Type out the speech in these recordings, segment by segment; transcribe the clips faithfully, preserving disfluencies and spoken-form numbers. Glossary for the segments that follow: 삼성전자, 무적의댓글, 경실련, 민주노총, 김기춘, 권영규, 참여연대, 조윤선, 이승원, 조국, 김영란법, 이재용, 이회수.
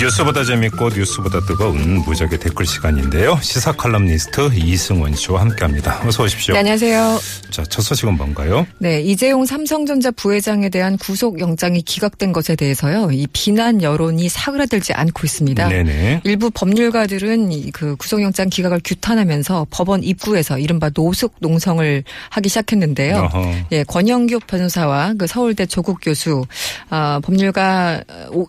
뉴스보다 재밌고 뉴스보다 뜨거운 무적의 댓글 시간인데요. 시사 칼럼니스트 이승원 씨와 함께합니다. 어서 오십시오. 네, 안녕하세요. 자, 첫 소식은 뭔가요? 네, 이재용 삼성전자 부회장에 대한 구속영장이 기각된 것에 대해서요. 이 비난 여론이 사그라들지 않고 있습니다. 네네. 일부 법률가들은 그 구속영장 기각을 규탄하면서 법원 입구에서 이른바 노숙 농성을 하기 시작했는데요. 예, 권영규 변호사와 그 서울대 조국 교수, 아, 법률가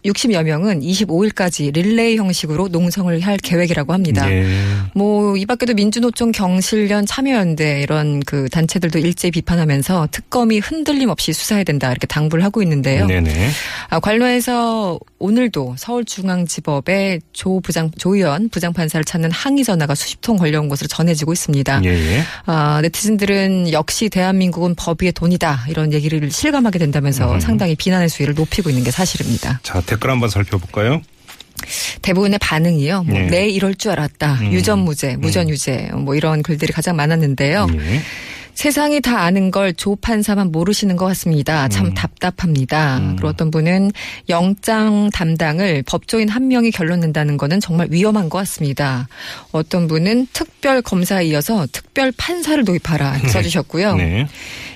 육십여 명은 이십오일까지 릴레이 형식으로 농성을 할 계획이라고 합니다. 예. 뭐 이 밖에도 민주노총, 경실련, 참여연대 이런 그 단체들도 일제히 비판하면서 특검이 흔들림 없이 수사해야 된다 이렇게 당부를 하고 있는데요. 네네. 아, 관련해서 오늘도 서울중앙지법에 조 부장 조 의원 부장 판사를 찾는 항의 전화가 수십 통 걸려온 것으로 전해지고 있습니다. 예예. 아, 네티즌들은 역시 대한민국은 법 위의 돈이다 이런 얘기를 실감하게 된다면서 음. 상당히 비난의 수위를 높이고 있는 게 사실입니다. 자, 댓글 한번 살펴볼까요? 대부분의 반응이요. 뭐 네. 내 이럴 줄 알았다. 음. 유전무죄, 무전유죄 뭐 이런 글들이 가장 많았는데요. 네. 세상이 다 아는 걸 조 판사만 모르시는 것 같습니다. 참 음. 답답합니다. 음. 그리고 어떤 분은 영장 담당을 법조인 한 명이 결론낸다는 거는 정말 위험한 것 같습니다. 어떤 분은 특별 검사에 이어서 특별 판사를 도입하라 써주셨고요. 네.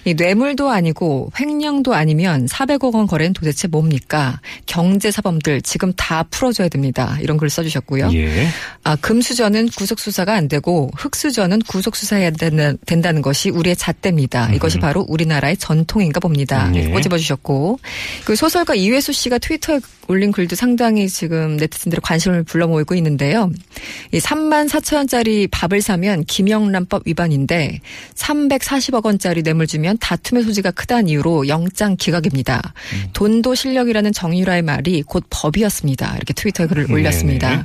이 뇌물도 아니고 횡령도 아니면 사백억 원 거래는 도대체 뭡니까? 경제사범들 지금 다 풀어줘야 됩니다. 이런 글 써주셨고요. 예. 아, 금수저는 구속수사가 안 되고 흑수저는 구속수사해야 된다는, 된다는 것이 우리의 잣대입니다. 음. 이것이 바로 우리나라의 전통인가 봅니다. 네. 꼬집어주셨고 그 소설가 이회수 씨가 트위터에 올린 글도 상당히 지금 네티즌들의 관심을 불러모으고 있는데요. 이 삼만 사천 원짜리 밥을 사면 김영란법 위반인데 삼백사십억 원짜리 뇌물 주면 다툼의 소지가 크다는 이유로 영장 기각입니다. 음. 돈도 실력이라는 정유라의 말이 곧 법이었습니다. 이렇게 트위터에 글을 올렸습니다. 네네.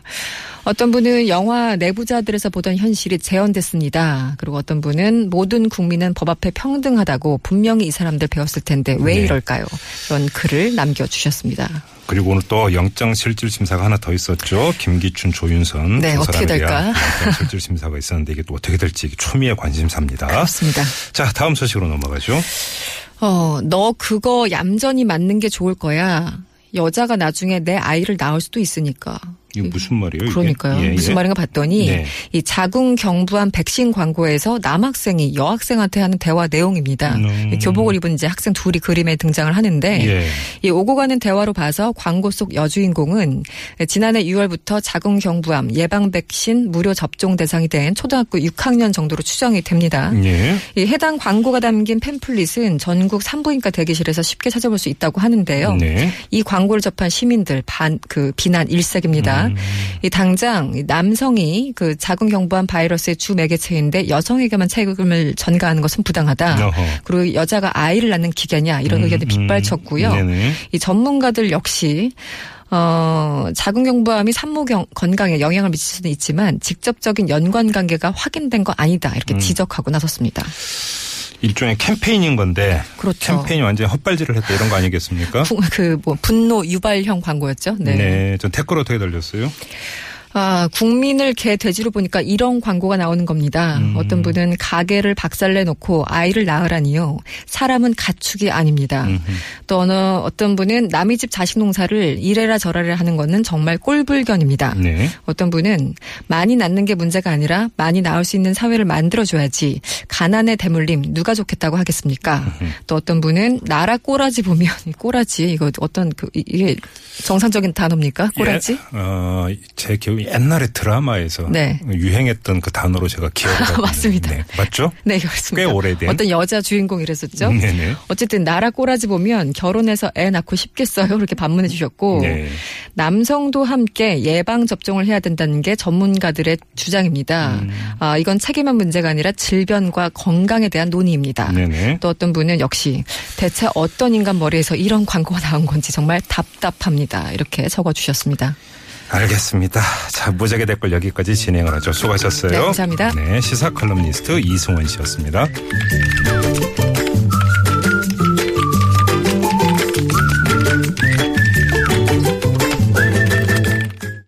어떤 분은 영화 내부자들에서 보던 현실이 재현됐습니다. 그리고 어떤 분은 모든 국민은 법 앞에 평등하다고 분명히 이 사람들 배웠을 텐데 왜 네. 이럴까요? 이런 글을 남겨주셨습니다. 그리고 오늘 또 영장실질심사가 하나 더 있었죠. 김기춘, 조윤선. 네, 어떻게 될까? 영장실질심사가 있었는데 이게 또 어떻게 될지 초미의 관심사입니다. 그렇습니다. 자, 다음 소식으로 넘어가죠. 어, 너 그거 얌전히 맞는 게 좋을 거야. 여자가 나중에 내 아이를 낳을 수도 있으니까. 이게 무슨 말이에요? 그러니까요. 예, 예. 무슨 말인가 봤더니 네. 이 자궁 경부암 백신 광고에서 남학생이 여학생한테 하는 대화 내용입니다. 음. 교복을 입은 이제 학생 둘이 그림에 등장을 하는데 예. 이 오고 가는 대화로 봐서 광고 속 여주인공은 지난해 유월부터 자궁 경부암 예방 백신 무료 접종 대상이 된 초등학교 육 학년 정도로 추정이 됩니다. 예. 이 해당 광고가 담긴 팸플릿은 전국 산부인과 대기실에서 쉽게 찾아볼 수 있다고 하는데요. 네. 이 광고를 접한 시민들 반, 그 비난 일색입니다. 음. 이 당장 남성이 그 자궁 경부암 바이러스의 주 매개체인데 여성에게만 책임을 전가하는 것은 부당하다. 어허. 그리고 여자가 아이를 낳는 기계냐 이런 음, 의견을 빗발쳤고요. 음, 이 전문가들 역시 어, 자궁 경부암이 산모 경, 건강에 영향을 미칠 수는 있지만 직접적인 연관 관계가 확인된 거 아니다 이렇게 음. 지적하고 나섰습니다. 일종의 캠페인인 건데 그렇죠. 캠페인이 완전히 헛발질을 했다 이런 거 아니겠습니까? 그 뭐 분노 유발형 광고였죠. 네. 네. 전 댓글 어떻게 달렸어요? 아, 국민을 개 돼지로 보니까 이런 광고가 나오는 겁니다. 음. 어떤 분은 가게를 박살내놓고 아이를 낳으라니요. 사람은 가축이 아닙니다. 음흠. 또 어느 어떤 분은 남의 집 자식 농사를 이래라 저래라 하는 거는 정말 꼴불견입니다. 네. 어떤 분은 많이 낳는 게 문제가 아니라 많이 낳을 수 있는 사회를 만들어줘야지 가난의 대물림 누가 좋겠다고 하겠습니까? 음흠. 또 어떤 분은 나라 꼬라지 보면 꼬라지 이거 어떤 그, 이게 정상적인 단어입니까? 꼬라지? 예. 어, 제 기억 옛날에 드라마에서 네. 유행했던 그 단어로 제가 기억을 하고 맞습니다. 네. 맞죠? 네, 그렇습니다. 꽤 오래된. 어떤 여자 주인공 이랬었죠? 네네. 어쨌든 나라 꼬라지 보면 결혼해서 애 낳고 쉽겠어요? 그렇게 반문해 주셨고 네. 남성도 함께 예방접종을 해야 된다는 게 전문가들의 주장입니다. 음. 아, 이건 책임한 문제가 아니라 질병과 건강에 대한 논의입니다. 네네. 또 어떤 분은 역시 대체 어떤 인간 머리에서 이런 광고가 나온 건지 정말 답답합니다. 이렇게 적어주셨습니다. 알겠습니다. 자, 무적의 댓글 여기까지 진행을 하죠. 수고하셨어요. 네, 감사합니다. 네, 시사 칼럼니스트 이승원 씨였습니다.